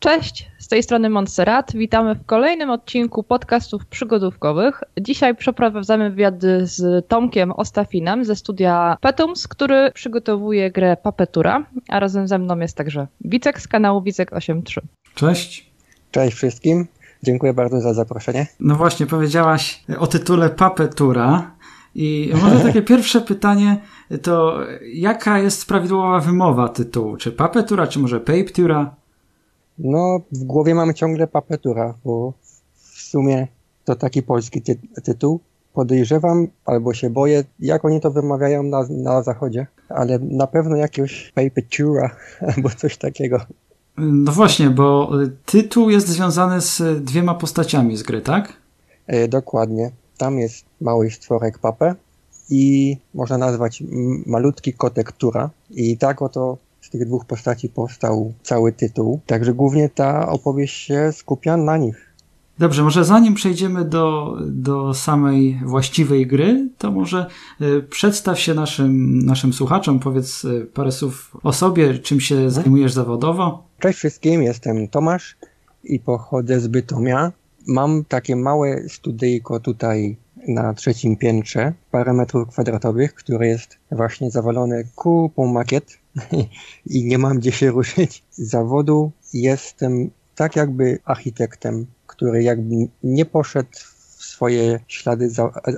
Cześć, z tej strony Montserrat. Witamy w kolejnym odcinku podcastów przygodówkowych. Dzisiaj przeprowadzamy wywiad z Tomkiem Ostafinem ze studia Petums, który przygotowuje grę Papetura, a razem ze mną jest także Wicek z kanału Wicek 8.3. Cześć. Cześć wszystkim. Dziękuję bardzo za zaproszenie. No właśnie, powiedziałaś o tytule Papetura i może takie pierwsze pytanie to jaka jest prawidłowa wymowa tytułu? Czy Papetura, czy może Papetura? No, w głowie mamy ciągle Papetura, bo w sumie to taki polski tytuł. Podejrzewam, albo się boję, jak oni to wymawiają na zachodzie, ale na pewno jakiegoś Papetura albo coś takiego. No właśnie, bo tytuł jest związany z dwiema postaciami z gry, tak? Dokładnie. Tam jest mały stworek Pape i można nazwać malutki kotek Tura. I tak oto z tych dwóch postaci powstał cały tytuł. Także głównie ta opowieść się skupia na nich. Dobrze, może zanim przejdziemy do samej właściwej gry, to może przedstaw się naszym słuchaczom. Powiedz parę słów o sobie, czym się zajmujesz zawodowo. Cześć wszystkim, jestem Tomasz i pochodzę z Bytomia. Mam takie małe studyjko tutaj na trzecim piętrze, parę metrów kwadratowych, które jest właśnie zawalone kupą makiet i nie mam gdzie się ruszyć. Z zawodu jestem tak jakby architektem, który jakby nie poszedł w swoje ślady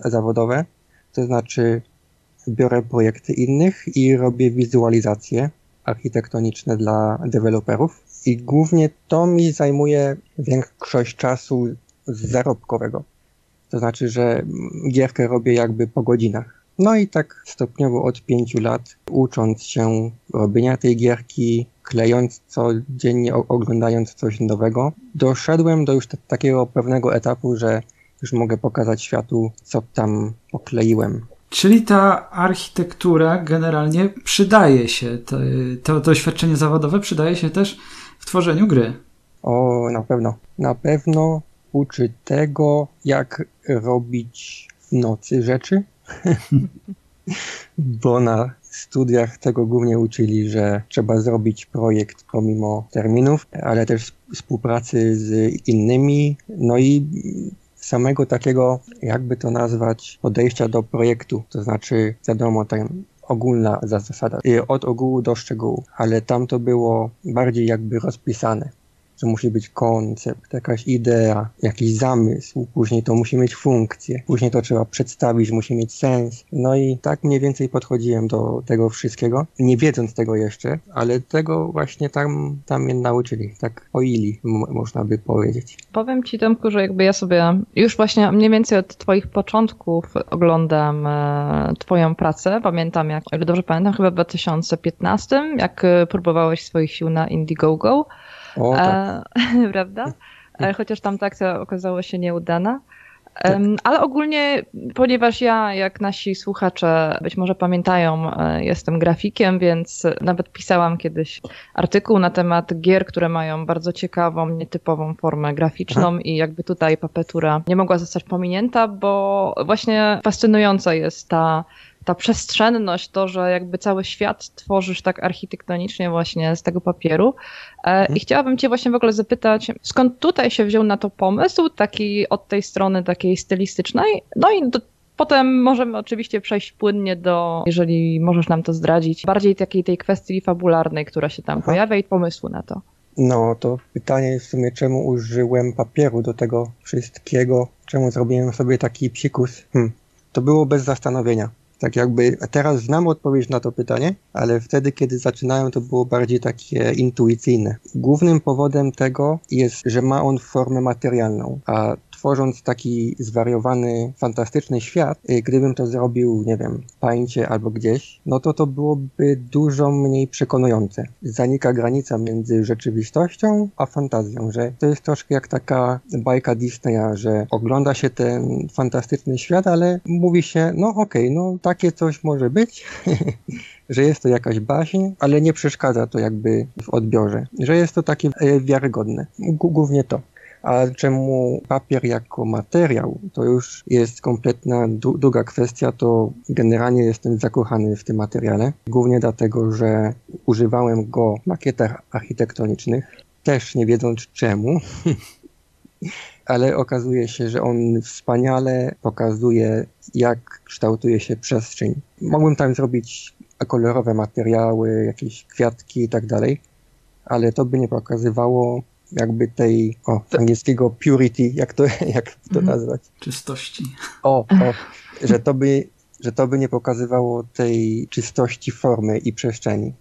zawodowe, to znaczy biorę projekty innych i robię wizualizacje architektoniczne dla deweloperów i głównie to mi zajmuje większość czasu zarobkowego. To znaczy, że gierkę robię jakby po godzinach. No i tak stopniowo od 5 lat, ucząc się robienia tej gierki, klejąc codziennie, oglądając coś nowego, doszedłem do już takiego pewnego etapu, że już mogę pokazać światu, co tam pokleiłem. Czyli ta architektura generalnie przydaje się, to doświadczenie zawodowe przydaje się też w tworzeniu gry. O, na pewno. Na pewno uczy tego, jak robić w nocy rzeczy, bo na studiach tego głównie uczyli, że trzeba zrobić projekt pomimo terminów, ale też współpracy z innymi, no i samego takiego, jakby to nazwać, podejścia do projektu, to znaczy wiadomo, tam ogólna zasada, od ogółu do szczegółu, ale tam to było bardziej jakby rozpisane, że musi być koncept, jakaś idea, jakiś zamysł, później to musi mieć funkcję, później to trzeba przedstawić, musi mieć sens. No i tak mniej więcej podchodziłem do tego wszystkiego, nie wiedząc tego jeszcze, ale tego właśnie tam mnie nauczyli, tak oili, można by powiedzieć. Powiem Ci, Tomku, że jakby ja sobie już właśnie mniej więcej od Twoich początków oglądam Twoją pracę. Pamiętam, jak, o ile dobrze pamiętam, chyba w 2015, jak próbowałeś swoich sił na Indiegogo. O, tak. Prawda? Chociaż tam ta akcja okazała się nieudana. Tak. Ale ogólnie, ponieważ ja, jak nasi słuchacze być może pamiętają, jestem grafikiem, więc nawet pisałam kiedyś artykuł na temat gier, które mają bardzo ciekawą, nietypową formę graficzną. Aha. I jakby tutaj Papetura nie mogła zostać pominięta, bo właśnie fascynująca jest ta przestrzenność, to, że jakby cały świat tworzysz tak architektonicznie właśnie z tego papieru. I chciałabym Cię właśnie w ogóle zapytać, skąd tutaj się wziął na to pomysł, taki od tej strony takiej stylistycznej, no i potem możemy oczywiście przejść płynnie do, jeżeli możesz nam to zdradzić, bardziej takiej tej kwestii fabularnej, która się tam pojawia i pomysłu na to. No to pytanie w sumie, czemu użyłem papieru do tego wszystkiego, czemu zrobiłem sobie taki psikus? To było bez zastanowienia. Tak jakby teraz znam odpowiedź na to pytanie, ale wtedy, kiedy zaczynałem, to było bardziej takie intuicyjne. Głównym powodem tego jest, że ma on formę materialną, a tworząc taki zwariowany, fantastyczny świat, gdybym to zrobił, nie wiem, w Paincie albo gdzieś, no to byłoby dużo mniej przekonujące. Zanika granica między rzeczywistością a fantazją, że to jest troszkę jak taka bajka Disneya, że ogląda się ten fantastyczny świat, ale mówi się, no okej, no takie coś może być, że jest to jakaś baśń, ale nie przeszkadza to jakby w odbiorze, że jest to takie wiarygodne, głównie to. A czemu papier jako materiał, to już jest kompletna druga kwestia, to generalnie jestem zakochany w tym materiale, głównie dlatego, że używałem go w makietach architektonicznych, też nie wiedząc czemu, ale okazuje się, że on wspaniale pokazuje, jak kształtuje się przestrzeń. Mogłem tam zrobić kolorowe materiały, jakieś kwiatki i tak dalej, ale to by nie pokazywało jakby tej, angielskiego purity, jak to nazwać? Czystości. Że to by nie pokazywało tej czystości formy i przestrzeni.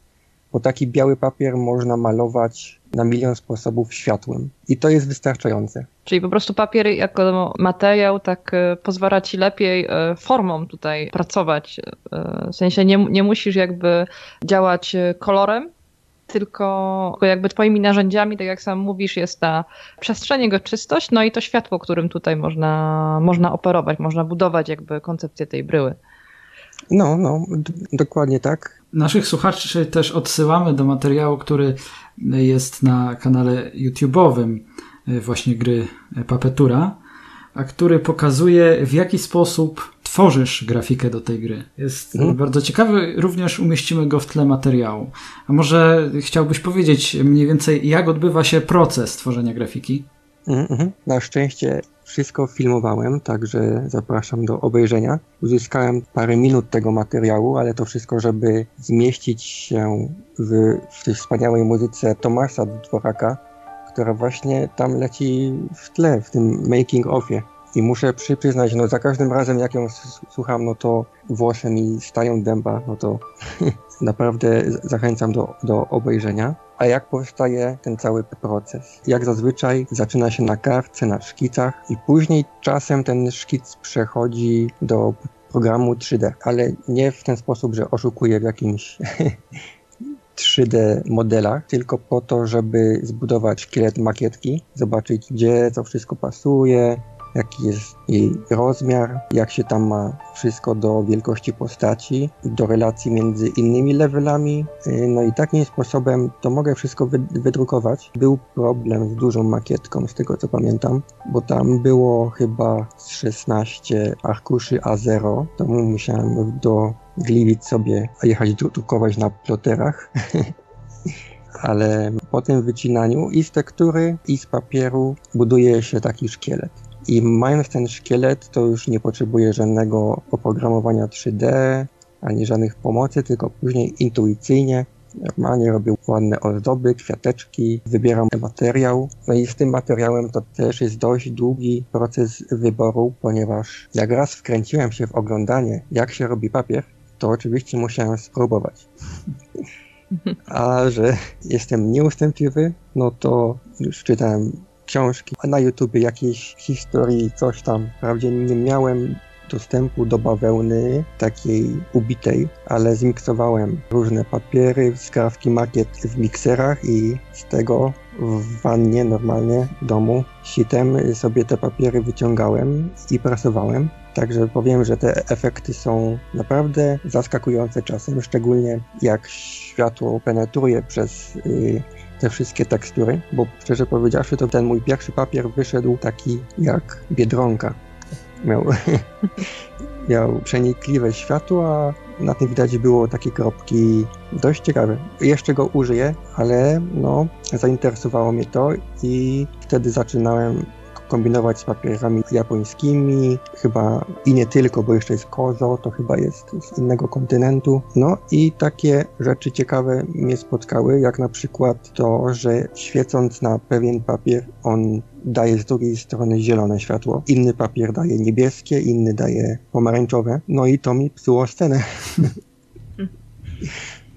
Bo taki biały papier można malować na milion sposobów światłem. I to jest wystarczające. Czyli po prostu papier jako materiał tak pozwala ci lepiej formą tutaj pracować. W sensie nie musisz jakby działać kolorem, tylko jakby twoimi narzędziami, tak jak sam mówisz, jest ta przestrzeń, jego czystość, no i to światło, którym tutaj można operować, można budować jakby koncepcję tej bryły. No, dokładnie tak. Naszych słuchaczy też odsyłamy do materiału, który jest na kanale YouTube'owym właśnie gry Papetura, a który pokazuje, w jaki sposób tworzysz grafikę do tej gry. Jest bardzo ciekawy, również umieścimy go w tle materiału. A może chciałbyś powiedzieć mniej więcej, jak odbywa się proces tworzenia grafiki? Na szczęście wszystko filmowałem, także zapraszam do obejrzenia. Uzyskałem parę minut tego materiału, ale to wszystko, żeby zmieścić się w tej wspaniałej muzyce Tomasza Dworaka, która właśnie tam leci w tle, w tym making-offie. I muszę przyznać, no za każdym razem jak ją słucham, no to włosy mi stają dęba, no to naprawdę zachęcam do obejrzenia. A jak powstaje ten cały proces? Jak zazwyczaj zaczyna się na kartce, na szkicach i później czasem ten szkic przechodzi do programu 3D, ale nie w ten sposób, że oszukuję w jakimś 3D modelach, tylko po to, żeby zbudować szkielet makietki, zobaczyć gdzie to wszystko pasuje, jaki jest jej rozmiar, jak się tam ma wszystko do wielkości postaci, do relacji między innymi levelami. No i takim sposobem to mogę wszystko wydrukować. Był problem z dużą makietką, z tego co pamiętam, bo tam było chyba 16 arkuszy A0, to musiałem do Gliwic sobie jechać drukować na ploterach. Ale po tym wycinaniu i z tektury, i z papieru buduje się taki szkielet. I mając ten szkielet, to już nie potrzebuję żadnego oprogramowania 3D, ani żadnych pomocy, tylko później intuicyjnie, normalnie robię ładne ozdoby, kwiateczki, wybieram materiał. No i z tym materiałem to też jest dość długi proces wyboru, ponieważ jak raz wkręciłem się w oglądanie, jak się robi papier, to oczywiście musiałem spróbować. A że jestem nieustępliwy, no to już czytałem książki, a na YouTubie jakiejś historii, coś tam. Wprawdzie nie miałem dostępu do bawełny takiej ubitej, ale zmiksowałem różne papiery, skrawki makiet w mikserach i z tego w wannie normalnie w domu sitem sobie te papiery wyciągałem i prasowałem. Także powiem, że te efekty są naprawdę zaskakujące czasem, szczególnie jak światło penetruje przez te wszystkie tekstury, bo szczerze powiedziawszy, to ten mój pierwszy papier wyszedł taki jak Biedronka. Miał przenikliwe światło, a na tym widać było takie kropki dość ciekawe. Jeszcze go użyję, ale no, zainteresowało mnie to i wtedy zaczynałem kombinować z papierami japońskimi, chyba i nie tylko, bo jeszcze jest kozo, to chyba jest z innego kontynentu. No i takie rzeczy ciekawe mnie spotkały, jak na przykład to, że świecąc na pewien papier, on daje z drugiej strony zielone światło, inny papier daje niebieskie, inny daje pomarańczowe, no i to mi psuło scenę.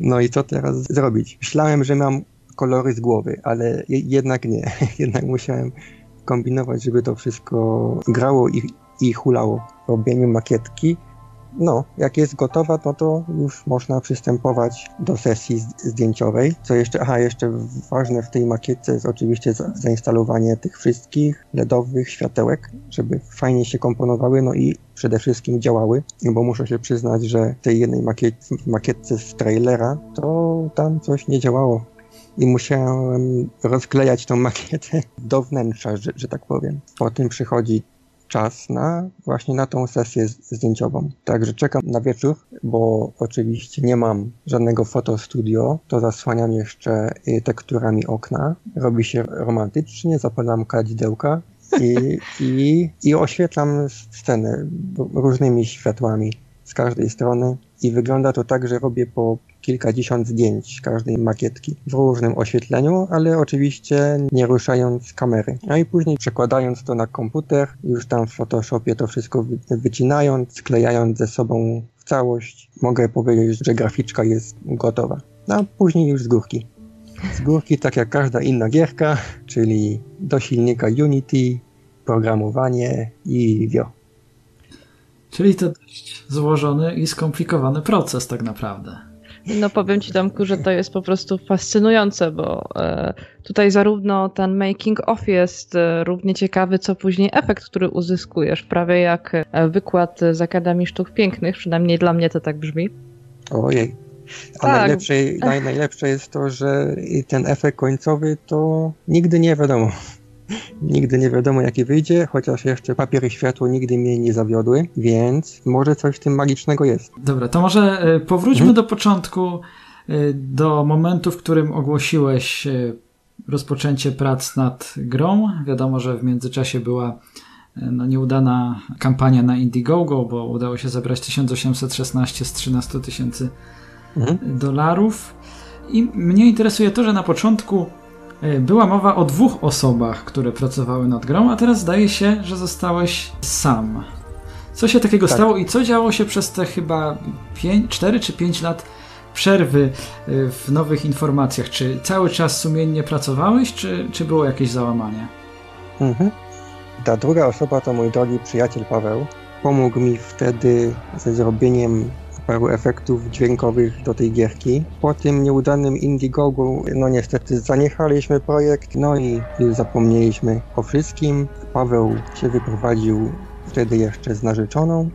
No i co teraz zrobić? Myślałem, że mam kolory z głowy, ale jednak nie. Jednak musiałem kombinować, żeby to wszystko grało i hulało w robieniu makietki. No, jak jest gotowa, no to już można przystępować do sesji zdjęciowej. Co jeszcze? Jeszcze ważne w tej makietce jest oczywiście zainstalowanie tych wszystkich LEDowych światełek, żeby fajnie się komponowały, no i przede wszystkim działały, bo muszę się przyznać, że w tej jednej makietce z trailera to tam coś nie działało. I musiałem rozklejać tą makietę do wnętrza, że tak powiem. Potem przychodzi czas na właśnie na tą sesję zdjęciową. Także czekam na wieczór, bo oczywiście nie mam żadnego fotostudio, to zasłaniam jeszcze tekturami okna. Robi się romantycznie, zapalam kadzidełka i oświetlam scenę różnymi światłami z każdej strony i wygląda to tak, że robię po kilkadziesiąt zdjęć każdej makietki w różnym oświetleniu, ale oczywiście nie ruszając kamery. No i później przekładając to na komputer, już tam w Photoshopie to wszystko wycinając, sklejając ze sobą w całość, mogę powiedzieć, że graficzka jest gotowa. No, a później już z górki. Z górki, tak jak każda inna gierka, czyli do silnika Unity, programowanie i wio. Czyli to dość złożony i skomplikowany proces tak naprawdę. No powiem Ci, Tomku, że to jest po prostu fascynujące, bo tutaj zarówno ten making of jest równie ciekawy, co później efekt, który uzyskujesz, prawie jak wykład z Akademii Sztuk Pięknych, przynajmniej dla mnie to tak brzmi. Ojej. A tak. najlepsze jest to, że ten efekt końcowy to nigdy nie wiadomo. Nigdy nie wiadomo, jaki wyjdzie, chociaż jeszcze papier i światło nigdy mnie nie zawiodły, więc może coś w tym magicznego jest. Dobra, to może powróćmy do początku, do momentu, w którym ogłosiłeś rozpoczęcie prac nad grą. Wiadomo, że w międzyczasie była nieudana kampania na Indiegogo, bo udało się zebrać 1816 z 13 tysięcy dolarów. I mnie interesuje to, że na początku była mowa o 2 osobach, które pracowały nad grą, a teraz zdaje się, że zostałeś sam. Co się takiego stało i co działo się przez te chyba 4 czy 5 lat przerwy w nowych informacjach? Czy cały czas sumiennie pracowałeś, czy było jakieś załamanie? Ta druga osoba to mój drogi przyjaciel Paweł. Pomógł mi wtedy ze zrobieniem paru efektów dźwiękowych do tej gierki. Po tym nieudanym Indiegogo, niestety zaniechaliśmy projekt, i zapomnieliśmy o wszystkim. Paweł się wyprowadził wtedy jeszcze z narzeczoną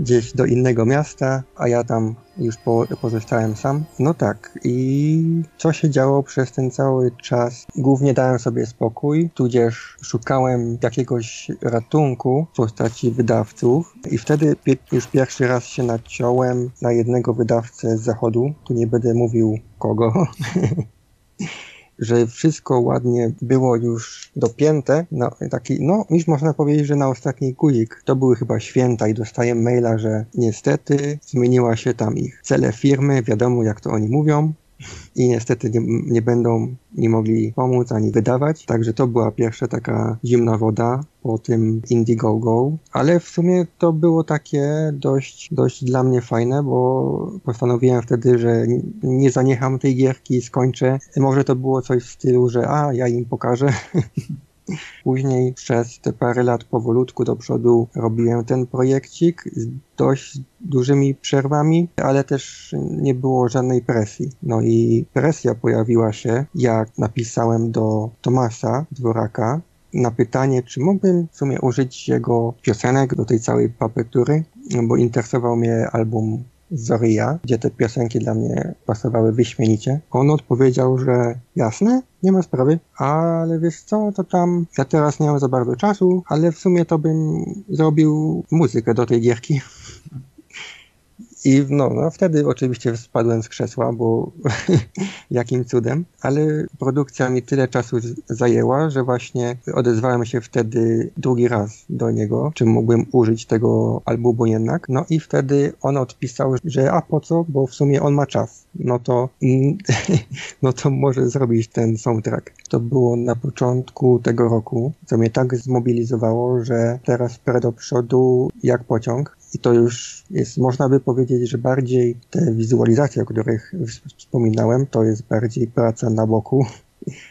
gdzieś do innego miasta, a ja tam już pozostałem sam. I co się działo przez ten cały czas? Głównie dałem sobie spokój, tudzież szukałem jakiegoś ratunku w postaci wydawców i wtedy już pierwszy raz się naciąłem na jednego wydawcę z zachodu, tu nie będę mówił kogo, że wszystko ładnie było już dopięte, już można powiedzieć, że na ostatni guzik. To były chyba święta i dostaję maila, że niestety zmieniła się tam ich cele firmy, wiadomo jak to oni mówią i niestety nie będą nie mogli pomóc ani wydawać, także to była pierwsza taka zimna woda po tym Indiegogo, ale w sumie to było takie dość dla mnie fajne, bo postanowiłem wtedy, że nie zaniecham tej gierki, skończę. Może to było coś w stylu, że ja im pokażę. Później przez te parę lat powolutku do przodu robiłem ten projekcik z dość dużymi przerwami, ale też nie było żadnej presji. I presja pojawiła się, jak napisałem do Tomasza Dworaka na pytanie, czy mógłbym w sumie użyć jego piosenek do tej całej papetury, bo interesował mnie album Zoria, gdzie te piosenki dla mnie pasowały wyśmienicie. On odpowiedział, że jasne, nie ma sprawy, ale wiesz co, to tam ja teraz nie mam za bardzo czasu, ale w sumie to bym zrobił muzykę do tej gierki. I wtedy oczywiście spadłem z krzesła, bo jakim cudem, ale produkcja mi tyle czasu zajęła, że właśnie odezwałem się wtedy drugi raz do niego, czy mógłbym użyć tego albumu jednak. I wtedy on odpisał, że a po co, bo w sumie on ma czas. To może zrobić ten soundtrack. To było na początku tego roku, co mnie tak zmobilizowało, że teraz do przodu jak pociąg. I to już jest, można by powiedzieć, że bardziej te wizualizacje, o których wspominałem, to jest bardziej praca na boku,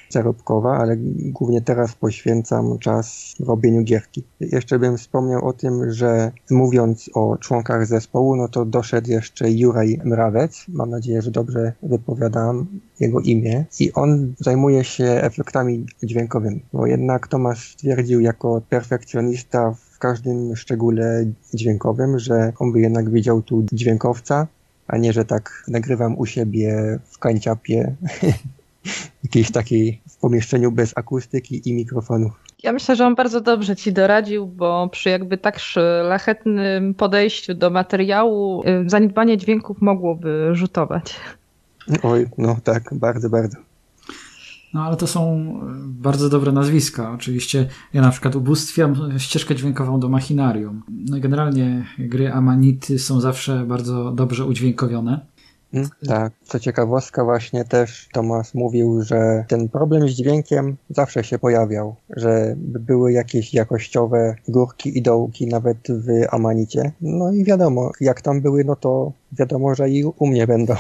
zarobkowa, ale głównie teraz poświęcam czas robieniu gierki. Jeszcze bym wspomniał o tym, że mówiąc o członkach zespołu, to doszedł jeszcze Juraj Mrawec, mam nadzieję, że dobrze wypowiadam jego imię, i on zajmuje się efektami dźwiękowymi, bo jednak Tomasz stwierdził jako perfekcjonista w każdym szczególe dźwiękowym, że on by jednak widział tu dźwiękowca, a nie, że tak nagrywam u siebie w kanciapie, jakiejś takiej w pomieszczeniu bez akustyki i mikrofonów. Ja myślę, że on bardzo dobrze ci doradził, bo przy jakby tak szlachetnym podejściu do materiału zaniedbanie dźwięków mogłoby rzutować. Oj, no tak, bardzo, bardzo. No ale to są bardzo dobre nazwiska. Oczywiście ja na przykład ubóstwiam ścieżkę dźwiękową do Machinarium. No i generalnie gry Amanity są zawsze bardzo dobrze udźwiękowione. Tak, co ciekawostka właśnie też Tomasz mówił, że ten problem z dźwiękiem zawsze się pojawiał, że były jakieś jakościowe górki i dołki nawet w Amanicie. No i wiadomo, jak tam były, no to wiadomo, że i u mnie będą.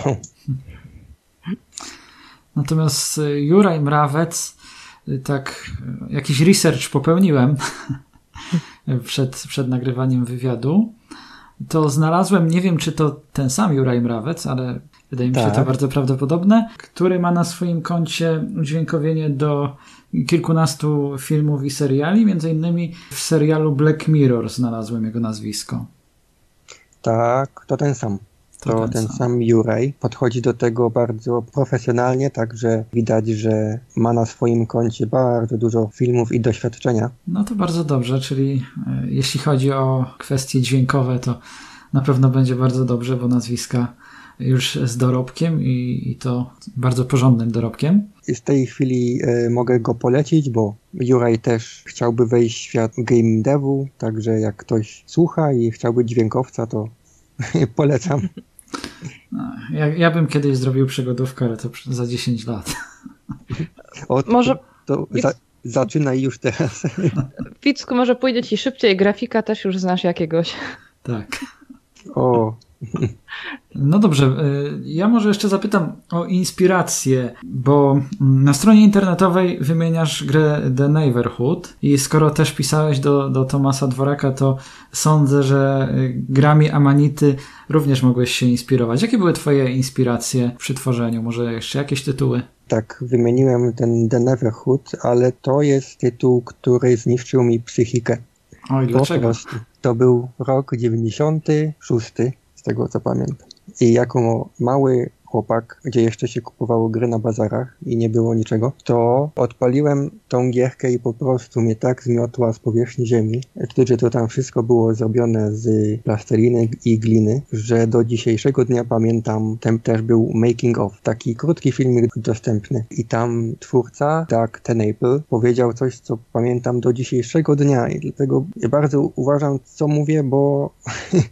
Natomiast Juraj Mrawec, tak jakiś research popełniłem przed nagrywaniem wywiadu, to znalazłem, nie wiem czy to ten sam Juraj Mrawec, ale wydaje mi się to bardzo prawdopodobne, który ma na swoim koncie udźwiękowienie do kilkunastu filmów i seriali, między innymi w serialu Black Mirror znalazłem jego nazwisko. Tak, to ten sam. To ten sam Juraj podchodzi do tego bardzo profesjonalnie, także widać, że ma na swoim koncie bardzo dużo filmów i doświadczenia. No to bardzo dobrze, czyli jeśli chodzi o kwestie dźwiękowe, to na pewno będzie bardzo dobrze, bo nazwiska już z dorobkiem i to bardzo porządnym dorobkiem. Z tej chwili mogę go polecić, bo Juraj też chciałby wejść w świat game devu, także jak ktoś słucha i chciałby dźwiękowca, to polecam. Ja bym kiedyś zrobił przygodówkę, ale to za 10 lat. Zaczynaj już teraz. Wicku, może pójdzie ci szybciej, grafika też już znasz jakiegoś. Tak. O. No dobrze, ja może jeszcze zapytam o inspirację, bo na stronie internetowej wymieniasz grę The Neverhood i skoro też pisałeś do Tomasza Dworaka, to sądzę, że grami Amanity również mogłeś się inspirować. Jakie były twoje inspiracje przy tworzeniu? Może jeszcze jakieś tytuły? Tak, wymieniłem ten The Neverhood, ale to jest tytuł, który zniszczył mi psychikę. Oj, dlaczego? To był rok 96, z tego co pamiętam. I jako mały chłopak, gdzie jeszcze się kupowało gry na bazarach i nie było niczego, to odpaliłem tą gierkę i po prostu mnie tak zmiotła z powierzchni ziemi, że to tam wszystko było zrobione z plasteliny i gliny, że do dzisiejszego dnia pamiętam, tam też był making of, taki krótki filmik dostępny i tam twórca Doug TenNapel powiedział coś, co pamiętam do dzisiejszego dnia i dlatego ja bardzo uważam, co mówię, bo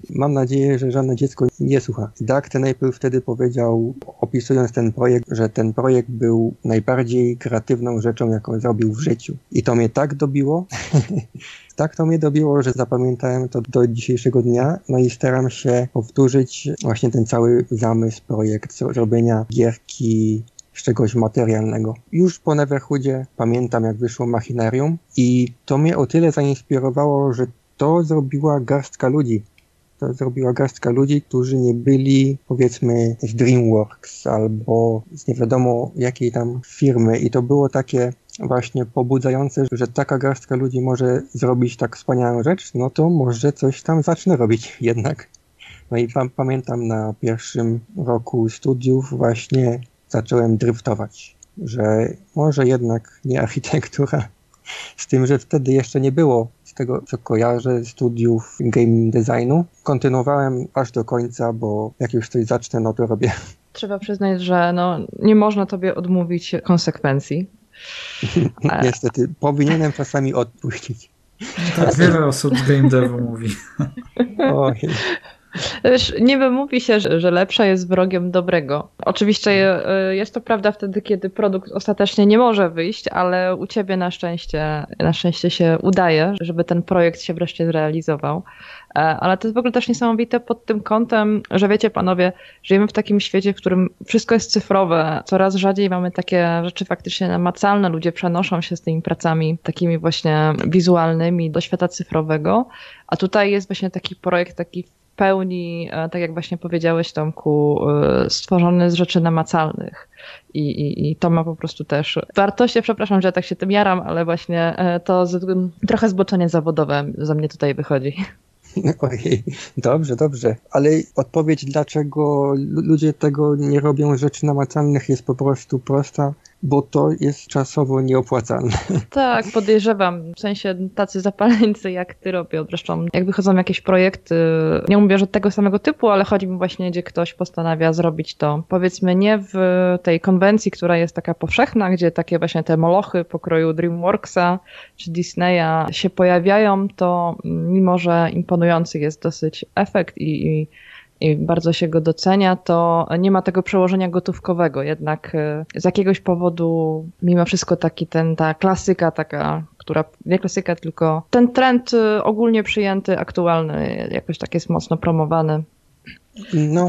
mam nadzieję, że żadne dziecko nie słucha. Doug TenNapel wtedy powiedział, opisując ten projekt, że ten projekt był najbardziej kreatywną rzeczą, jaką zrobił w życiu. I to mnie tak dobiło, że zapamiętałem to do dzisiejszego dnia, no i staram się powtórzyć właśnie ten cały zamysł, projekt robienia gierki z czegoś materialnego. Już po Neverhoodzie pamiętam, jak wyszło Machinarium i to mnie o tyle zainspirowało, że to zrobiła garstka ludzi. Którzy nie byli, powiedzmy, z DreamWorks albo z nie wiadomo jakiej tam firmy i to było takie właśnie pobudzające, że taka garstka ludzi może zrobić tak wspaniałą rzecz, no to może coś tam zacznę robić jednak. No i pamiętam na pierwszym roku studiów właśnie zacząłem dryftować, że może jednak nie architektura, z tym, że wtedy jeszcze nie było z tego, co kojarzę, studiów game designu. Kontynuowałem aż do końca, bo jak już coś zacznę, no to robię. Trzeba przyznać, że no, nie można tobie odmówić konsekwencji. Niestety, powinienem czasami odpuścić. Tak wiele osób z game devu mówi. Oj. Wiesz, niby mówi się, że lepsza jest wrogiem dobrego. Oczywiście jest to prawda wtedy, kiedy produkt ostatecznie nie może wyjść, ale u ciebie na szczęście się udaje, żeby ten projekt się wreszcie zrealizował. Ale to jest w ogóle też niesamowite pod tym kątem, że wiecie panowie, żyjemy w takim świecie, w którym wszystko jest cyfrowe, coraz rzadziej mamy takie rzeczy faktycznie namacalne, ludzie przenoszą się z tymi pracami takimi właśnie wizualnymi do świata cyfrowego, a tutaj jest właśnie taki projekt, taki w pełni, tak jak właśnie powiedziałeś Tomku, stworzony z rzeczy namacalnych. I to ma po prostu też wartości, przepraszam, że ja tak się tym jaram, ale właśnie to trochę zboczenie zawodowe za mnie tutaj wychodzi. Ojej, dobrze, ale odpowiedź, dlaczego ludzie tego nie robią, rzeczy namacalnych, jest po prostu prosta, bo to jest czasowo nieopłacalne. Tak, podejrzewam. W sensie tacy zapaleńcy jak ty robią. Zresztą jak wychodzą jakieś projekty, nie mówię, że tego samego typu, ale chodzi mi właśnie, gdzie ktoś postanawia zrobić to, powiedzmy, nie w tej konwencji, która jest taka powszechna, gdzie takie właśnie te molochy pokroju Dreamworksa czy Disneya się pojawiają, to mimo, że imponujący jest dosyć efekt i bardzo się go docenia, to nie ma tego przełożenia gotówkowego. Jednak z jakiegoś powodu mimo wszystko taki ta klasyka taka, która nie klasyka, tylko ten trend ogólnie przyjęty, aktualny, jakoś tak jest mocno promowany. No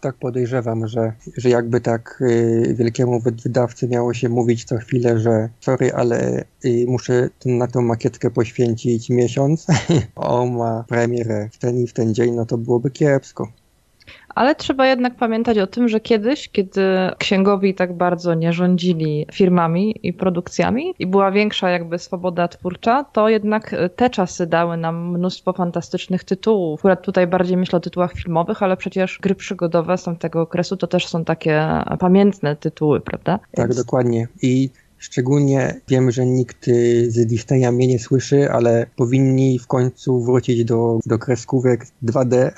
tak podejrzewam, że jakby tak wielkiemu wydawcy miało się mówić co chwilę, że sorry, ale muszę na tą makietkę poświęcić miesiąc, o ma premierę w ten dzień, no to byłoby kiepsko. Ale trzeba jednak pamiętać o tym, że kiedyś, kiedy księgowi tak bardzo nie rządzili firmami i produkcjami i była większa jakby swoboda twórcza, to jednak te czasy dały nam mnóstwo fantastycznych tytułów. Akurat tutaj bardziej myślę o tytułach filmowych, ale przecież gry przygodowe z tamtego okresu to też są takie pamiętne tytuły, prawda? Tak, więc... dokładnie. I szczególnie wiem, że nikt z Disneya mnie nie słyszy, ale powinni w końcu wrócić do kreskówek 2D.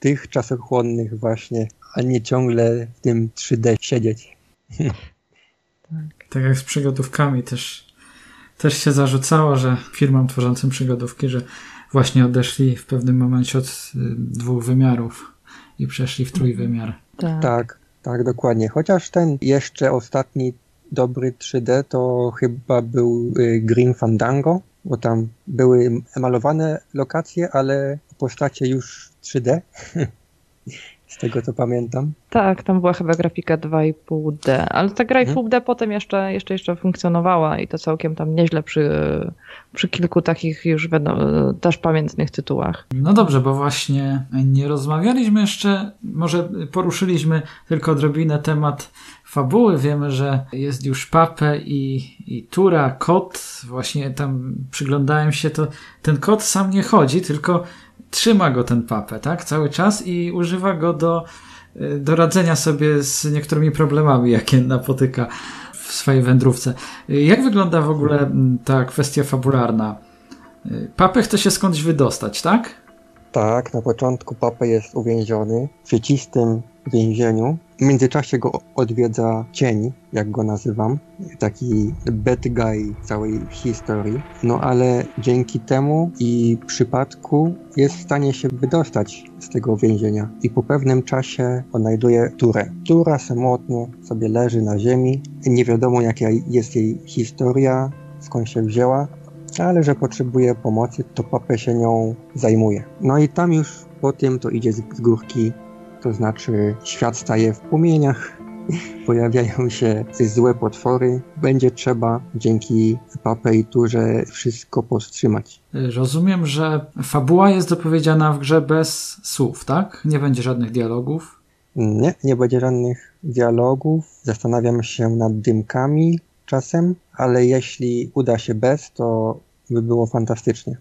Tych czasochłonnych właśnie, a nie ciągle w tym 3D siedzieć. Tak jak z przygodówkami też się zarzucało, że firmom tworzącym przygodówki, że właśnie odeszli w pewnym momencie od dwóch wymiarów i przeszli w trójwymiar. Tak, dokładnie. Chociaż ten jeszcze ostatni dobry 3D to chyba był Green Fandango, bo tam były malowane lokacje, ale postacie już 3D, z tego co pamiętam. Tak, tam była chyba grafika 2,5D, ale ta gra 2,5D potem jeszcze funkcjonowała i to całkiem tam nieźle przy kilku takich już też pamiętnych tytułach. No dobrze, bo właśnie nie rozmawialiśmy jeszcze, może poruszyliśmy tylko odrobinę temat fabuły. Wiemy, że jest już Pape i Tura, kot, właśnie tam przyglądałem się, to ten kot sam nie chodzi, tylko trzyma go ten Pape, tak? Cały czas i używa go do radzenia sobie z niektórymi problemami, jakie napotyka w swojej wędrówce. Jak wygląda w ogóle ta kwestia fabularna? Pape chce się skądś wydostać, tak? Tak, na początku Pape jest uwięziony w siecistym więzieniu. W międzyczasie go odwiedza cień, jak go nazywam, taki bad guy całej historii, no ale dzięki temu i przypadku jest w stanie się wydostać z tego więzienia i po pewnym czasie odnajduje Turę. Tura samotnie sobie leży na ziemi, nie wiadomo jaka jest jej historia, skąd się wzięła, ale że potrzebuje pomocy, to Pape się nią zajmuje. No i tam już po tym to idzie z górki. To znaczy świat staje w płomieniach, pojawiają się złe potwory. Będzie trzeba dzięki Pape i Turze wszystko powstrzymać. Rozumiem, że fabuła jest dopowiedziana w grze bez słów, tak? Nie będzie żadnych dialogów? Nie będzie żadnych dialogów. Zastanawiam się nad dymkami czasem, ale jeśli uda się bez, to by było fantastycznie,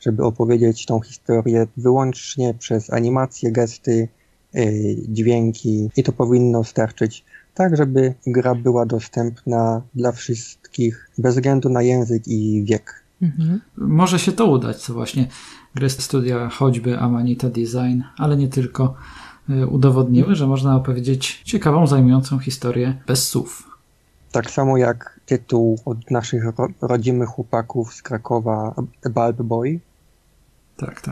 żeby opowiedzieć tą historię wyłącznie przez animacje, gesty, dźwięki i to powinno starczyć tak, żeby gra była dostępna dla wszystkich bez względu na język i wiek. Mhm. Może się to udać, co właśnie gry studia choćby Amanita Design, ale nie tylko, udowodniły, że można opowiedzieć ciekawą, zajmującą historię bez słów. Tak samo jak tytuł od naszych rodzimych chłopaków z Krakowa, The Bulb Boy. Tak.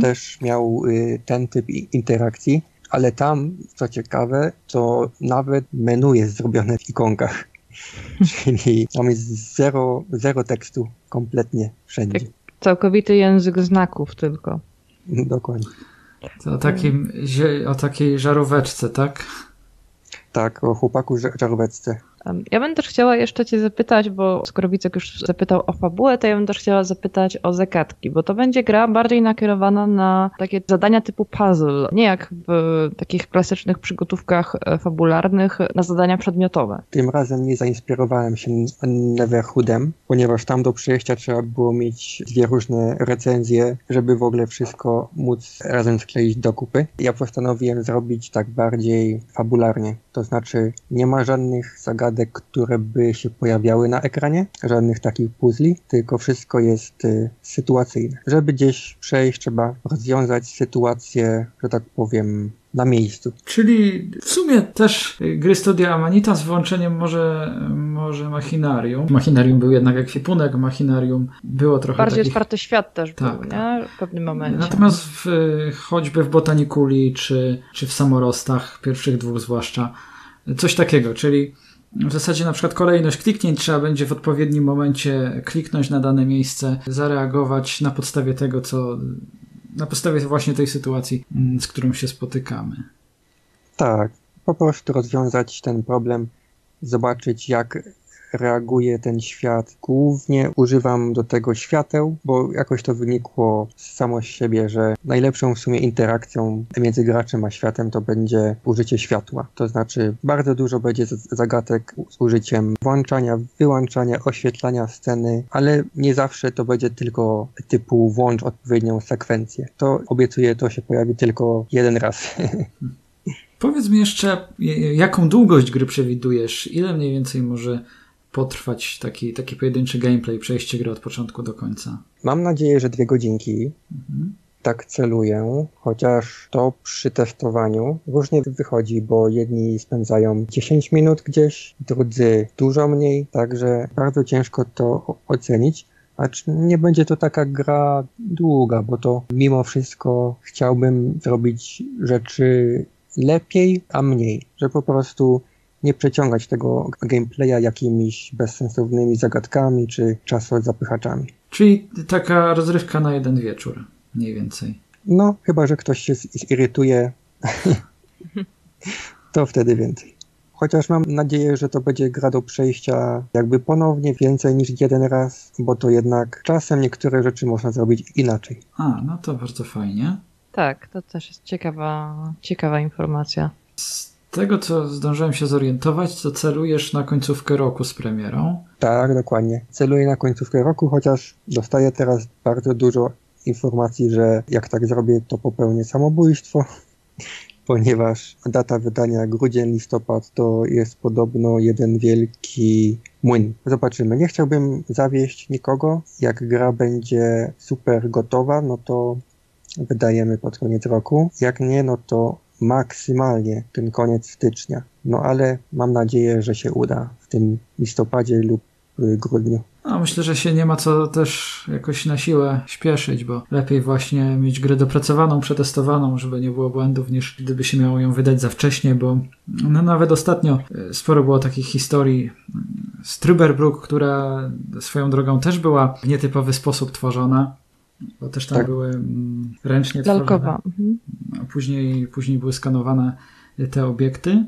Też miał ten typ interakcji, ale tam, co ciekawe, to nawet menu jest zrobione w ikonkach. Czyli tam jest zero tekstu kompletnie wszędzie. Tak, całkowity język znaków tylko. Dokładnie. To o takiej żaróweczce, tak? Tak, o chłopaku żaróweczce. Ja bym też chciała jeszcze cię zapytać, bo skoro Wicek już zapytał o fabułę, to ja bym też chciała zapytać o zagadki, bo to będzie gra bardziej nakierowana na takie zadania typu puzzle, nie jak w takich klasycznych przygotówkach fabularnych na zadania przedmiotowe. Tym razem nie zainspirowałem się Neverhoodem, ponieważ tam do przejścia trzeba było mieć dwie różne recenzje, żeby w ogóle wszystko móc razem skleić do kupy. Ja postanowiłem zrobić tak bardziej fabularnie, to znaczy nie ma żadnych zagadek, które by się pojawiały na ekranie, żadnych takich puzli, tylko wszystko jest sytuacyjne. Żeby gdzieś przejść, trzeba rozwiązać sytuację, że tak powiem, na miejscu. Czyli w sumie też gry studia Amanita z wyłączeniem może Machinarium. Machinarium był jednak ekwipunek, Machinarium było trochę bardziej takich... otwarty świat też tak, był, nie? W pewnym momencie. Natomiast choćby w Botaniculi czy w Samorostach, pierwszych dwóch zwłaszcza, coś takiego, czyli w zasadzie na przykład kolejność kliknięć trzeba będzie w odpowiednim momencie kliknąć na dane miejsce, zareagować na podstawie tego, co na podstawie właśnie tej sytuacji, z którą się spotykamy. Tak, po prostu rozwiązać ten problem, zobaczyć jak reaguje ten świat. Głównie używam do tego świateł, bo jakoś to wynikło samo z siebie, że najlepszą w sumie interakcją między graczem a światem to będzie użycie światła. To znaczy bardzo dużo będzie zagadek z użyciem włączania, wyłączania, oświetlania sceny, ale nie zawsze to będzie tylko typu włącz odpowiednią sekwencję. To obiecuję, to się pojawi tylko jeden raz. Powiedz mi jeszcze, jaką długość gry przewidujesz? Ile mniej więcej może potrwać taki pojedynczy gameplay, przejście gry od początku do końca? Mam nadzieję, że 2 godzinki. Tak celuję, chociaż to przy testowaniu różnie wychodzi, bo jedni spędzają 10 minut gdzieś, drudzy dużo mniej, także bardzo ciężko to ocenić. Acz nie będzie to taka gra długa, bo to mimo wszystko chciałbym zrobić rzeczy lepiej, a mniej, że po prostu nie przeciągać tego gameplaya jakimiś bezsensownymi zagadkami czy czasozapychaczami. Czyli taka rozrywka na jeden wieczór, mniej więcej. No, chyba że ktoś się zirytuje, to wtedy więcej. Chociaż mam nadzieję, że to będzie gra do przejścia jakby ponownie więcej niż jeden raz, bo to jednak czasem niektóre rzeczy można zrobić inaczej. A, no to bardzo fajnie. Tak, to też jest ciekawa informacja. Z tego, co zdążyłem się zorientować, to celujesz na końcówkę roku z premierą. Tak, dokładnie. Celuję na końcówkę roku, chociaż dostaję teraz bardzo dużo informacji, że jak tak zrobię, to popełnię samobójstwo, ponieważ data wydania grudzień, listopad to jest podobno jeden wielki młyn. Zobaczymy. Nie chciałbym zawieść nikogo. Jak gra będzie super gotowa, no to wydajemy pod koniec roku. Jak nie, no to maksymalnie ten koniec stycznia. No ale mam nadzieję, że się uda w tym listopadzie lub grudniu. No, myślę, że się nie ma co też jakoś na siłę śpieszyć, bo lepiej właśnie mieć grę dopracowaną, przetestowaną, żeby nie było błędów, niż gdyby się miało ją wydać za wcześnie, bo no, nawet ostatnio sporo było takich historii z Trüberbrook, która swoją drogą też była w nietypowy sposób tworzona. Bo też tam tak były ręcznie tworzone. Później były skanowane te obiekty.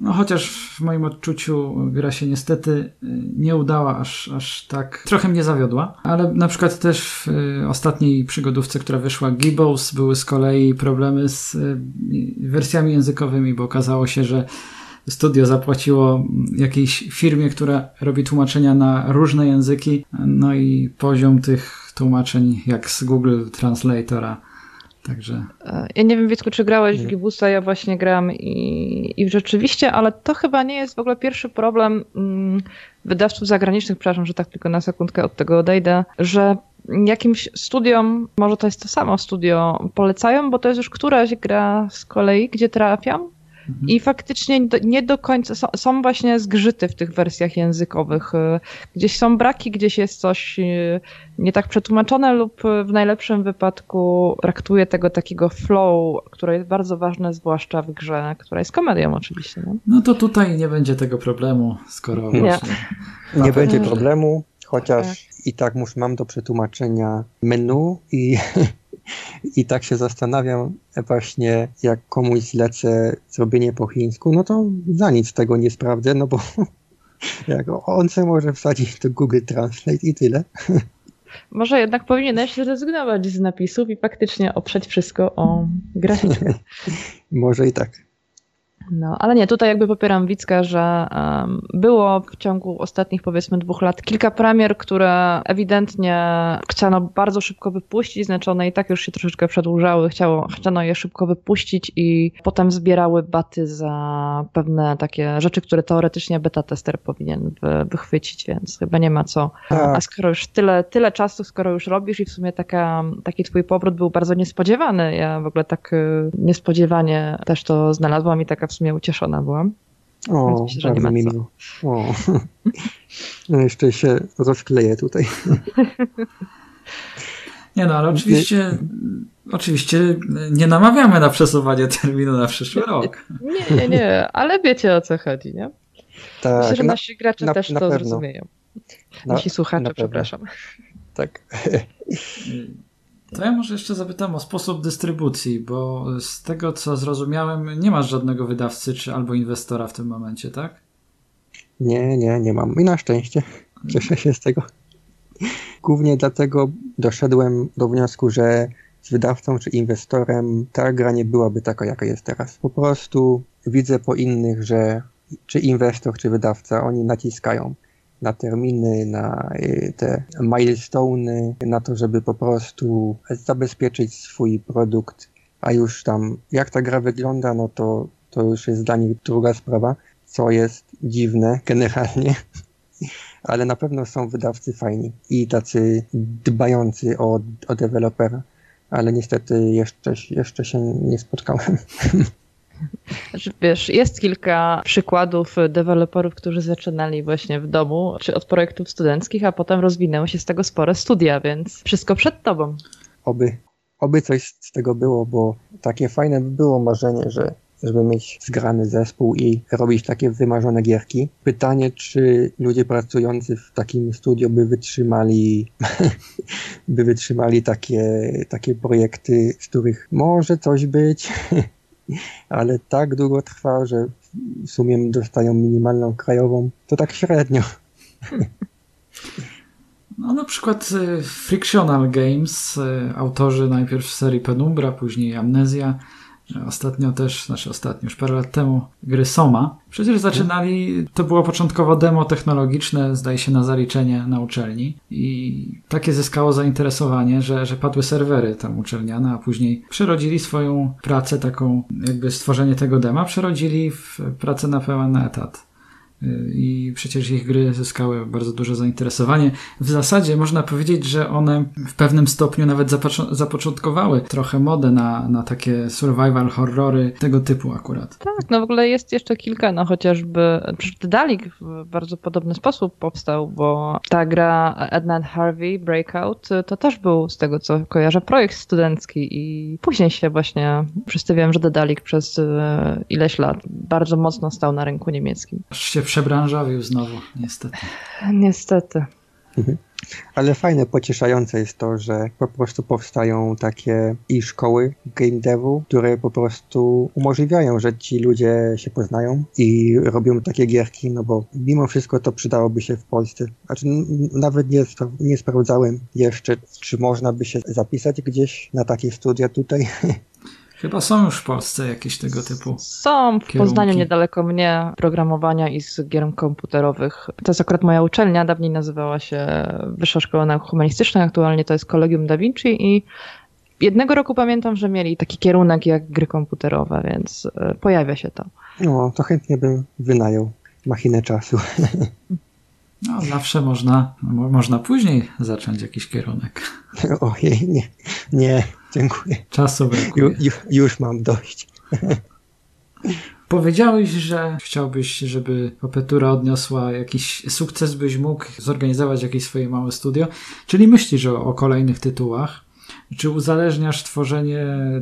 No chociaż w moim odczuciu gra się niestety nie udała aż tak. Trochę mnie zawiodła. Ale na przykład też w ostatniej przygodówce, która wyszła, Gibbles, były z kolei problemy z wersjami językowymi, bo okazało się, że studio zapłaciło jakiejś firmie, która robi tłumaczenia na różne języki. No i poziom tych tłumaczeń jak z Google Translatora. Także. Ja nie wiem, Wiecku, czy grałeś w Gibbusa, ja właśnie grałam i rzeczywiście, ale to chyba nie jest w ogóle pierwszy problem wydawców zagranicznych, przepraszam, że tak tylko na sekundkę od tego odejdę, że jakimś studiom, może to jest to samo studio, polecają, bo to jest już któraś gra z kolei, gdzie trafiam. I faktycznie nie do końca są właśnie zgrzyty w tych wersjach językowych. Gdzieś są braki, gdzieś jest coś nie tak przetłumaczone lub w najlepszym wypadku traktuje tego takiego flow, które jest bardzo ważne, zwłaszcza w grze, która jest komedią oczywiście. Nie? No to tutaj nie będzie tego problemu, skoro nie będzie problemu, chociaż i tak mam do przetłumaczenia menu i I tak się zastanawiam właśnie, jak komuś zlecę zrobienie po chińsku, no to za nic tego nie sprawdzę, no bo jak on se może wsadzić do Google Translate i tyle. Może jednak powinieneś zrezygnować z napisów i faktycznie oprzeć wszystko o grafikę. Może i tak. No, ale nie, tutaj jakby popieram Wicka, że było w ciągu ostatnich powiedzmy 2 lat kilka premier, które ewidentnie chciano bardzo szybko wypuścić, znaczy one i tak już się troszeczkę przedłużały, chciano je szybko wypuścić i potem zbierały baty za pewne takie rzeczy, które teoretycznie beta tester powinien wychwycić, więc chyba nie ma co. A skoro już tyle czasu, skoro już robisz i w sumie taki twój powrót był bardzo niespodziewany, ja w ogóle tak niespodziewanie też to znalazłam i taka w sumie ucieszona byłam. O, myślę, że bardzo miło. No jeszcze się rozkleję tutaj. Nie no, ale oczywiście nie namawiamy na przesuwanie terminu na przyszły rok. Nie, ale wiecie o co chodzi, nie? Tak, myślę, że nasi gracze też to pewno zrozumieją. Nasi słuchacze, przepraszam. Tak. To ja może jeszcze zapytam o sposób dystrybucji, bo z tego co zrozumiałem, nie masz żadnego wydawcy czy albo inwestora w tym momencie, tak? Nie mam. I na szczęście. Cieszę się z tego. Głównie dlatego doszedłem do wniosku, że z wydawcą czy inwestorem ta gra nie byłaby taka, jaka jest teraz. Po prostu widzę po innych, że czy inwestor, czy wydawca, oni naciskają na terminy, na te milestone'y, na to, żeby po prostu zabezpieczyć swój produkt, a już tam jak ta gra wygląda, no to już jest dla nich druga sprawa, co jest dziwne generalnie, ale na pewno są wydawcy fajni i tacy dbający o dewelopera, ale niestety jeszcze się nie spotkałem. Wiesz, jest kilka przykładów deweloperów, którzy zaczynali właśnie w domu, czy od projektów studenckich, a potem rozwinęły się z tego spore studia, więc wszystko przed tobą. Oby coś z tego było, bo takie fajne by było marzenie, żeby mieć zgrany zespół i robić takie wymarzone gierki. Pytanie, czy ludzie pracujący w takim studio by wytrzymali takie projekty, z których może coś być, ale tak długo trwa, że w sumie dostają minimalną krajową, to tak średnio. No na przykład Frictional Games, autorzy najpierw serii Penumbra, później Amnesia, już parę lat temu, gry SOMA. Przecież zaczynali, to było początkowo demo technologiczne, zdaje się na zaliczenie na uczelni i takie zyskało zainteresowanie, że padły serwery tam uczelniane, a później przerodzili swoją pracę taką, jakby stworzenie tego dema, przerodzili w pracę na pełen etat. I przecież ich gry zyskały bardzo duże zainteresowanie. W zasadzie można powiedzieć, że one w pewnym stopniu nawet zapoczątkowały trochę modę na takie survival horrory tego typu akurat. Tak, no w ogóle jest jeszcze kilka, no chociażby The Dalek w bardzo podobny sposób powstał, bo ta gra Edna and Harvey, Breakout, to też był z tego co kojarzę projekt studencki i później się właśnie przedstawiałem, że The Dalek przez ileś lat bardzo mocno stał na rynku niemieckim. Przebranżowił znowu, niestety. Niestety. Ale fajne, pocieszające jest to, że po prostu powstają takie szkoły game devu, które po prostu umożliwiają, że ci ludzie się poznają i robią takie gierki, no bo mimo wszystko to przydałoby się w Polsce. Znaczy nawet nie sprawdzałem jeszcze, czy można by się zapisać gdzieś na takie studia tutaj. Chyba są już w Polsce jakieś tego typu Są, w kierunki. Poznaniu niedaleko mnie, programowania i z gier komputerowych. To jest akurat moja uczelnia, dawniej nazywała się Wyższa Szkoła Nauk Humanistycznych, aktualnie to jest Collegium Da Vinci i jednego roku pamiętam, że mieli taki kierunek jak gry komputerowe, więc pojawia się to. No, to chętnie bym wynajął machinę czasu. No, zawsze można później zacząć jakiś kierunek. Ojej, nie. Dziękuję. Czasu brakuje. Już mam dość. Powiedziałeś, że chciałbyś, żeby Papetura odniosła jakiś sukces, byś mógł zorganizować jakieś swoje małe studio, czyli myślisz o kolejnych tytułach. Czy uzależniasz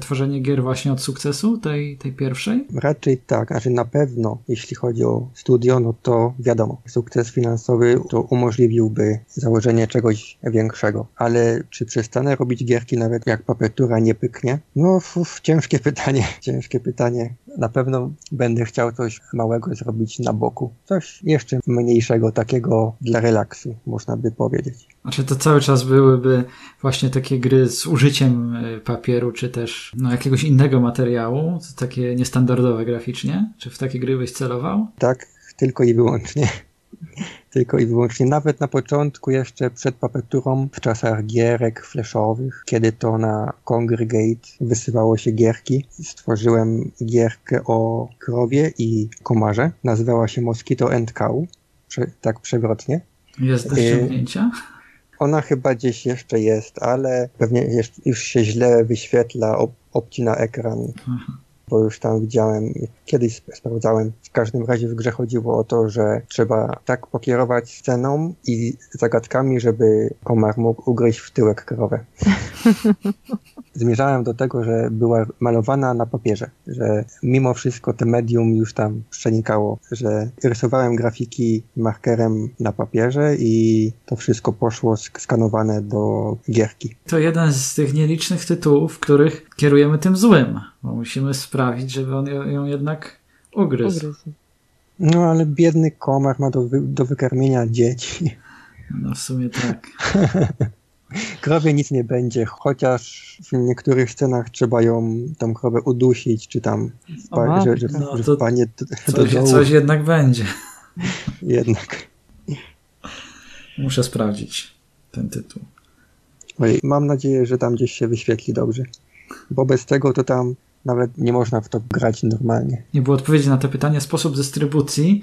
tworzenie gier właśnie od sukcesu tej pierwszej? Raczej tak, znaczy na pewno, jeśli chodzi o studio, no to wiadomo, sukces finansowy to umożliwiłby założenie czegoś większego. Ale czy przestanę robić gierki nawet jak Papetura nie pyknie? No ciężkie pytanie, ciężkie pytanie. Na pewno będę chciał coś małego zrobić na boku. Coś jeszcze mniejszego, takiego dla relaksu, można by powiedzieć. Znaczy to cały czas byłyby właśnie takie gry z użyciem papieru, czy też no, jakiegoś innego materiału, takie niestandardowe graficznie? Czy w takie gry byś celował? Tak, tylko i wyłącznie. Tylko i wyłącznie. Nawet na początku, jeszcze przed Papeturą, w czasach gierek flashowych, kiedy to na Kongregate wysyłało się gierki, stworzyłem gierkę o krowie i komarze. Nazywała się Mosquito and Cow, tak przewrotnie. Jest do ściągnięcia? Ona chyba gdzieś jeszcze jest, ale pewnie już się źle wyświetla, obcina ekran. Aha. Bo już tam widziałem, kiedyś sprawdzałem. W każdym razie w grze chodziło o to, że trzeba tak pokierować sceną i zagadkami, żeby komar mógł ugryźć w tyłek krowę. Zmierzałem do tego, że była malowana na papierze, że mimo wszystko to medium już tam przenikało, że rysowałem grafiki markerem na papierze i to wszystko poszło skanowane do gierki. To jeden z tych nielicznych tytułów, w których kierujemy tym złym, bo musimy sprawić, żeby on ją jednak ugryzł. No ale biedny komar ma do wykarmienia dzieci. No w sumie tak. Krowie nic nie będzie, chociaż w niektórych scenach trzeba tą krowę udusić, czy tam wpanie do dołu. Coś jednak będzie. Jednak. Muszę sprawdzić ten tytuł. Oj, mam nadzieję, że tam gdzieś się wyświetli dobrze. Bo bez tego to tam nawet nie można w to grać normalnie. Nie było odpowiedzi na to pytanie, sposób dystrybucji,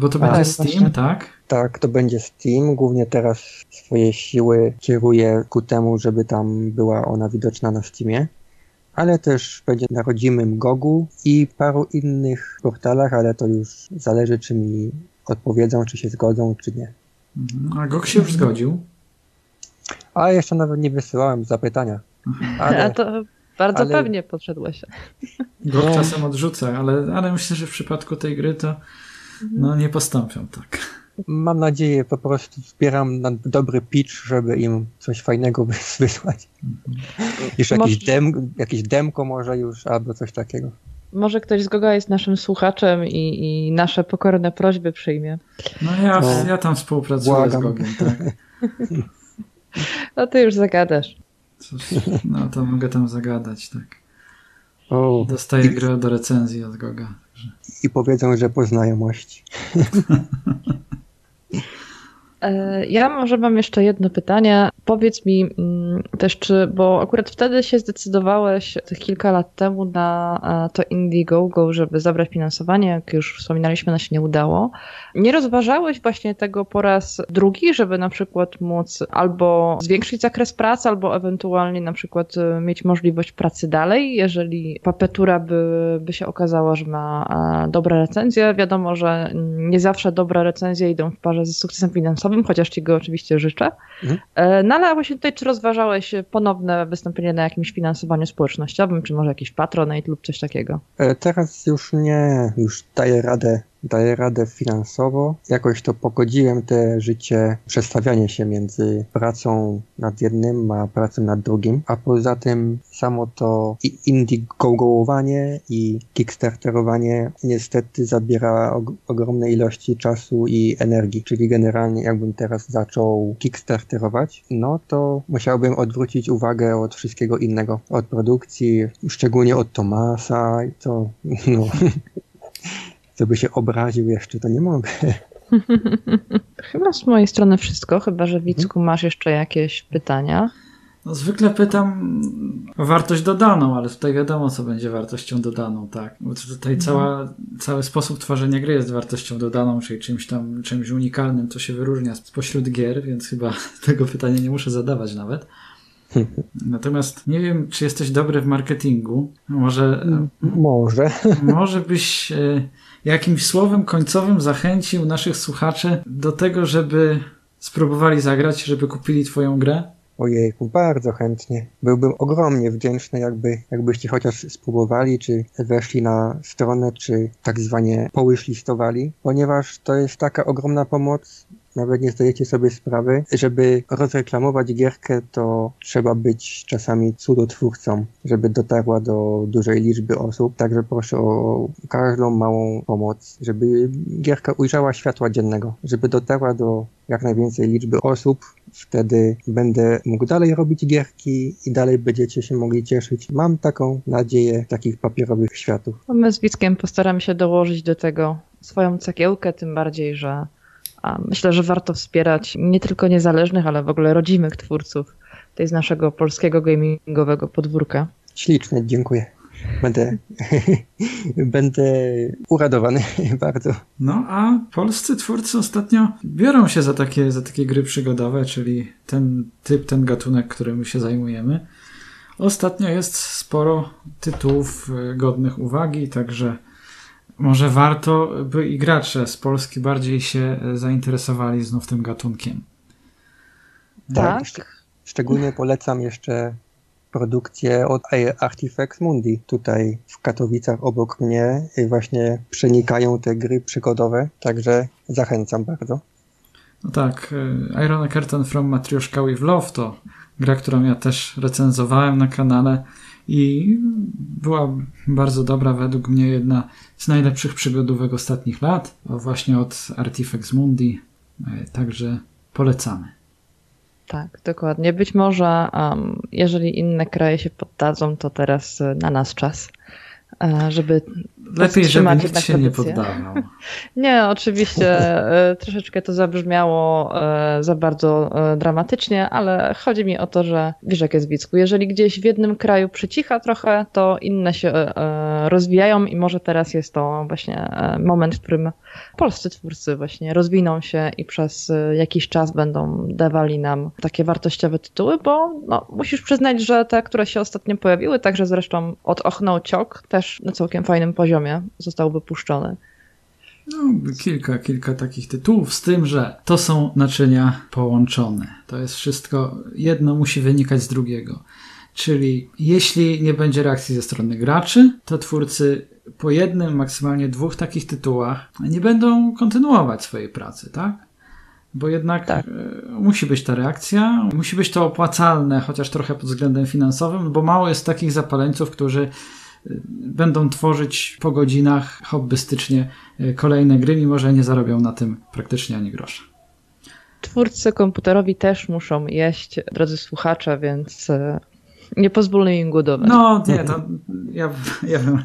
bo to będzie Steam, właśnie. Tak? Tak, to będzie Steam. Głównie teraz swoje siły kieruję ku temu, żeby tam była ona widoczna na Steamie, ale też będzie na rodzimym Gogu i paru innych portalach, ale to już zależy, czy mi odpowiedzą, czy się zgodzą, czy nie. A Gog się już zgodził? A jeszcze nawet nie wysyłałem zapytania. A to... Bardzo pewnie podszedłeś. Go czasem odrzucę, ale myślę, że w przypadku tej gry to no, nie postąpią tak. Mam nadzieję, po prostu zbieram na dobry pitch, żeby im coś fajnego wysłać. Już jakieś demko może już, albo coś takiego. Może ktoś z Goga jest naszym słuchaczem i nasze pokorne prośby przyjmie. No ja tam współpracuję z Gogiem. Tak. No ty już zagadasz. No to mogę tam zagadać, tak. Dostaję grę do recenzji od Goga. Także. I powiedzą, że po znajomości. Ja może mam jeszcze jedno pytanie. Powiedz mi też, bo akurat wtedy się zdecydowałeś tych kilka lat temu na to Indiegogo, żeby zabrać finansowanie, jak już wspominaliśmy, ono się nie udało. Nie rozważałeś właśnie tego po raz drugi, żeby na przykład móc albo zwiększyć zakres pracy, albo ewentualnie na przykład mieć możliwość pracy dalej, jeżeli Papetura by się okazała, że ma dobre recenzje. Wiadomo, że nie zawsze dobre recenzje idą w parze ze sukcesem finansowym, chociaż ci go oczywiście życzę. No ale właśnie tutaj, czy rozważałeś ponowne wystąpienie na jakimś finansowaniu społecznościowym, czy może jakiś patronat lub coś takiego? Teraz już nie, już daję radę finansowo. Jakoś to pogodziłem te życie, przestawianie się między pracą nad jednym, a pracą nad drugim. A poza tym samo to indiegogołowanie i kickstarterowanie niestety zabiera ogromne ilości czasu i energii. Czyli generalnie jakbym teraz zaczął kickstarterować, no to musiałbym odwrócić uwagę od wszystkiego innego. Od produkcji, szczególnie od Tomasza i to... No. Co by się obraził jeszcze, to nie mogę. Chyba z mojej strony wszystko, chyba że Wicku masz jeszcze jakieś pytania. No, zwykle pytam o wartość dodaną, ale tutaj wiadomo, co będzie wartością dodaną, tak? Bo tutaj cały sposób tworzenia gry jest wartością dodaną, czyli czymś unikalnym, co się wyróżnia spośród gier, więc chyba tego pytania nie muszę zadawać nawet. Natomiast nie wiem, czy jesteś dobry w marketingu. Może byś jakimś słowem końcowym zachęcił naszych słuchaczy do tego, żeby spróbowali zagrać, żeby kupili twoją grę? Ojejku, bardzo chętnie. Byłbym ogromnie wdzięczny, jakbyście chociaż spróbowali, czy weszli na stronę, czy tak zwanie powishlistowali, ponieważ to jest taka ogromna pomoc, nawet nie zdajecie sobie sprawy. Żeby rozreklamować gierkę, to trzeba być czasami cudotwórcą, żeby dotarła do dużej liczby osób. Także proszę o każdą małą pomoc, żeby gierka ujrzała światła dziennego, żeby dotarła do jak najwięcej liczby osób. Wtedy będę mógł dalej robić gierki i dalej będziecie się mogli cieszyć. Mam taką nadzieję takich papierowych światów. My z Wickiem postaramy się dołożyć do tego swoją cegiełkę, tym bardziej, że myślę, że warto wspierać nie tylko niezależnych, ale w ogóle rodzimych twórców z naszego polskiego gamingowego podwórka. Ślicznie, dziękuję. Będę uradowany bardzo. No a polscy twórcy ostatnio biorą się za takie gry przygodowe, czyli ten gatunek, którym się zajmujemy. Ostatnio jest sporo tytułów godnych uwagi, także może warto, by i gracze z Polski bardziej się zainteresowali znów tym gatunkiem. Tak, szczególnie polecam jeszcze produkcję od Artifex Mundi. Tutaj w Katowicach obok mnie właśnie przenikają te gry przygodowe, także zachęcam bardzo. No tak, Iron Curtain from Matrioshka with Love to gra, którą ja też recenzowałem na kanale i była bardzo dobra, według mnie jedna z najlepszych przygodówek ostatnich lat, właśnie od Artifex Mundi, także polecamy. Tak, dokładnie. Być może jeżeli inne kraje się poddadzą, to teraz na nas czas, żeby lepiej, żeby nikt się nie poddawał. Nie, oczywiście troszeczkę to zabrzmiało za bardzo dramatycznie, ale chodzi mi o to, że wiesz jak jest, Wicku, jeżeli gdzieś w jednym kraju przycicha trochę, to inne się rozwijają i może teraz jest to właśnie moment, w którym polscy twórcy właśnie rozwiną się i przez jakiś czas będą dawali nam takie wartościowe tytuły, bo no, musisz przyznać, że te, które się ostatnio pojawiły, także zresztą od Ochnął Ciok, też na całkiem fajnym poziomie został wypuszczony. No, kilka takich tytułów, z tym, że to są naczynia połączone. To jest wszystko, jedno musi wynikać z drugiego. Czyli jeśli nie będzie reakcji ze strony graczy, to twórcy po jednym, maksymalnie dwóch takich tytułach nie będą kontynuować swojej pracy, tak? Bo jednak tak, musi być ta reakcja, musi być to opłacalne, chociaż trochę pod względem finansowym, bo mało jest takich zapaleńców, którzy będą tworzyć po godzinach hobbystycznie kolejne gry, mimo że nie zarobią na tym praktycznie ani grosza. Twórcy komputerowi też muszą jeść, drodzy słuchacze, więc nie pozwólmy im głodować. No nie, to ja bym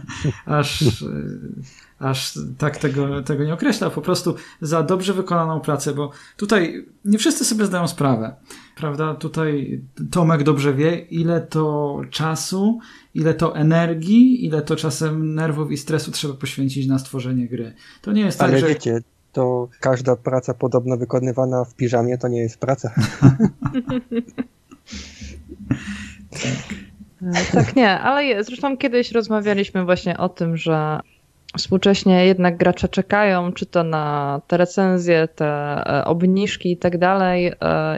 aż tak tego nie określał. Po prostu za dobrze wykonaną pracę, bo tutaj nie wszyscy sobie zdają sprawę, prawda? Tutaj Tomek dobrze wie, ile to czasu, ile to energii, ile to czasem nerwów i stresu trzeba poświęcić na stworzenie gry. To nie jest ale tak, że... Wiecie, to każda praca podobno wykonywana w piżamie to nie jest praca. Tak, nie, ale zresztą kiedyś rozmawialiśmy właśnie o tym, że współcześnie jednak gracze czekają, czy to na te recenzje, te obniżki i tak dalej,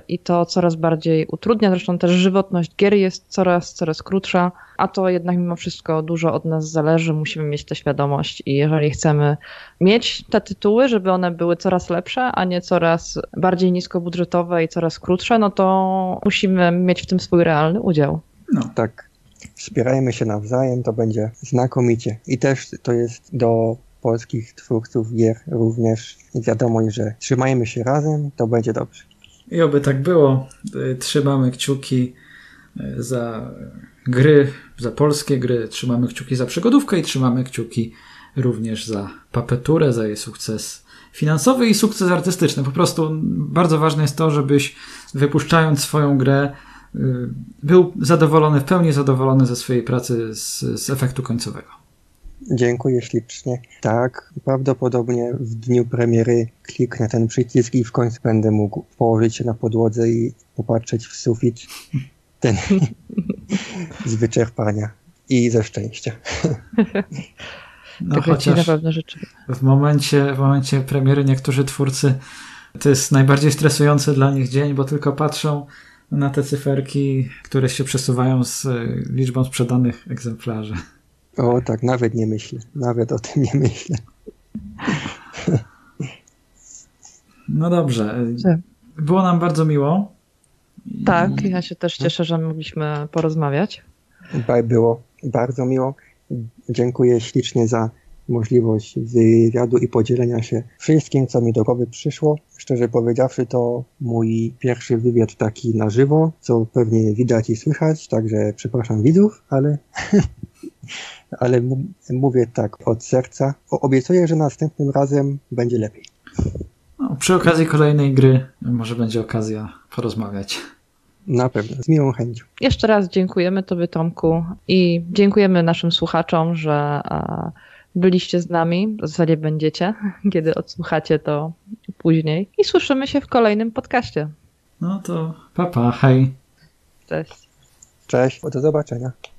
i to coraz bardziej utrudnia. Zresztą też żywotność gier jest coraz krótsza, a to jednak mimo wszystko dużo od nas zależy. Musimy mieć tę świadomość i jeżeli chcemy mieć te tytuły, żeby one były coraz lepsze, a nie coraz bardziej niskobudżetowe i coraz krótsze, no to musimy mieć w tym swój realny udział. No tak. Wspierajmy się nawzajem, to będzie znakomicie. I też to jest do polskich twórców gier również wiadomość, że trzymajmy się razem, to będzie dobrze. I oby tak było. Trzymamy kciuki za gry, za polskie gry, trzymamy kciuki za przygodówkę i trzymamy kciuki również za Papeturę, za jej sukces finansowy i sukces artystyczny. Po prostu bardzo ważne jest to, żebyś wypuszczając swoją grę był zadowolony, w pełni zadowolony ze swojej pracy, z efektu końcowego. Dziękuję ślicznie. Tak, prawdopodobnie w dniu premiery kliknę ten przycisk i w końcu będę mógł położyć się na podłodze i popatrzeć w sufit ten z wyczerpania i ze szczęścia. No, tylko chociaż na pewno życzę. W momencie premiery niektórzy twórcy, to jest najbardziej stresujący dla nich dzień, bo tylko patrzą na te cyferki, które się przesuwają z liczbą sprzedanych egzemplarzy. O tak, nawet nie myślę. Nawet o tym nie myślę. No dobrze. Było nam bardzo miło. Tak, ja się też cieszę, że mogliśmy porozmawiać. Było bardzo miło. Dziękuję ślicznie za możliwość wywiadu i podzielenia się wszystkim, co mi do głowy przyszło. Szczerze powiedziawszy, to mój pierwszy wywiad taki na żywo, co pewnie widać i słychać, także przepraszam widzów, ale mówię tak od serca. Obiecuję, że następnym razem będzie lepiej. No, przy okazji kolejnej gry może będzie okazja porozmawiać. Na pewno, z miłą chęcią. Jeszcze raz dziękujemy Tobie, Tomku, i dziękujemy naszym słuchaczom, że byliście z nami, w zasadzie będziecie, kiedy odsłuchacie to później, i słyszymy się w kolejnym podcaście. No to pa, hej. Cześć. Cześć, do zobaczenia.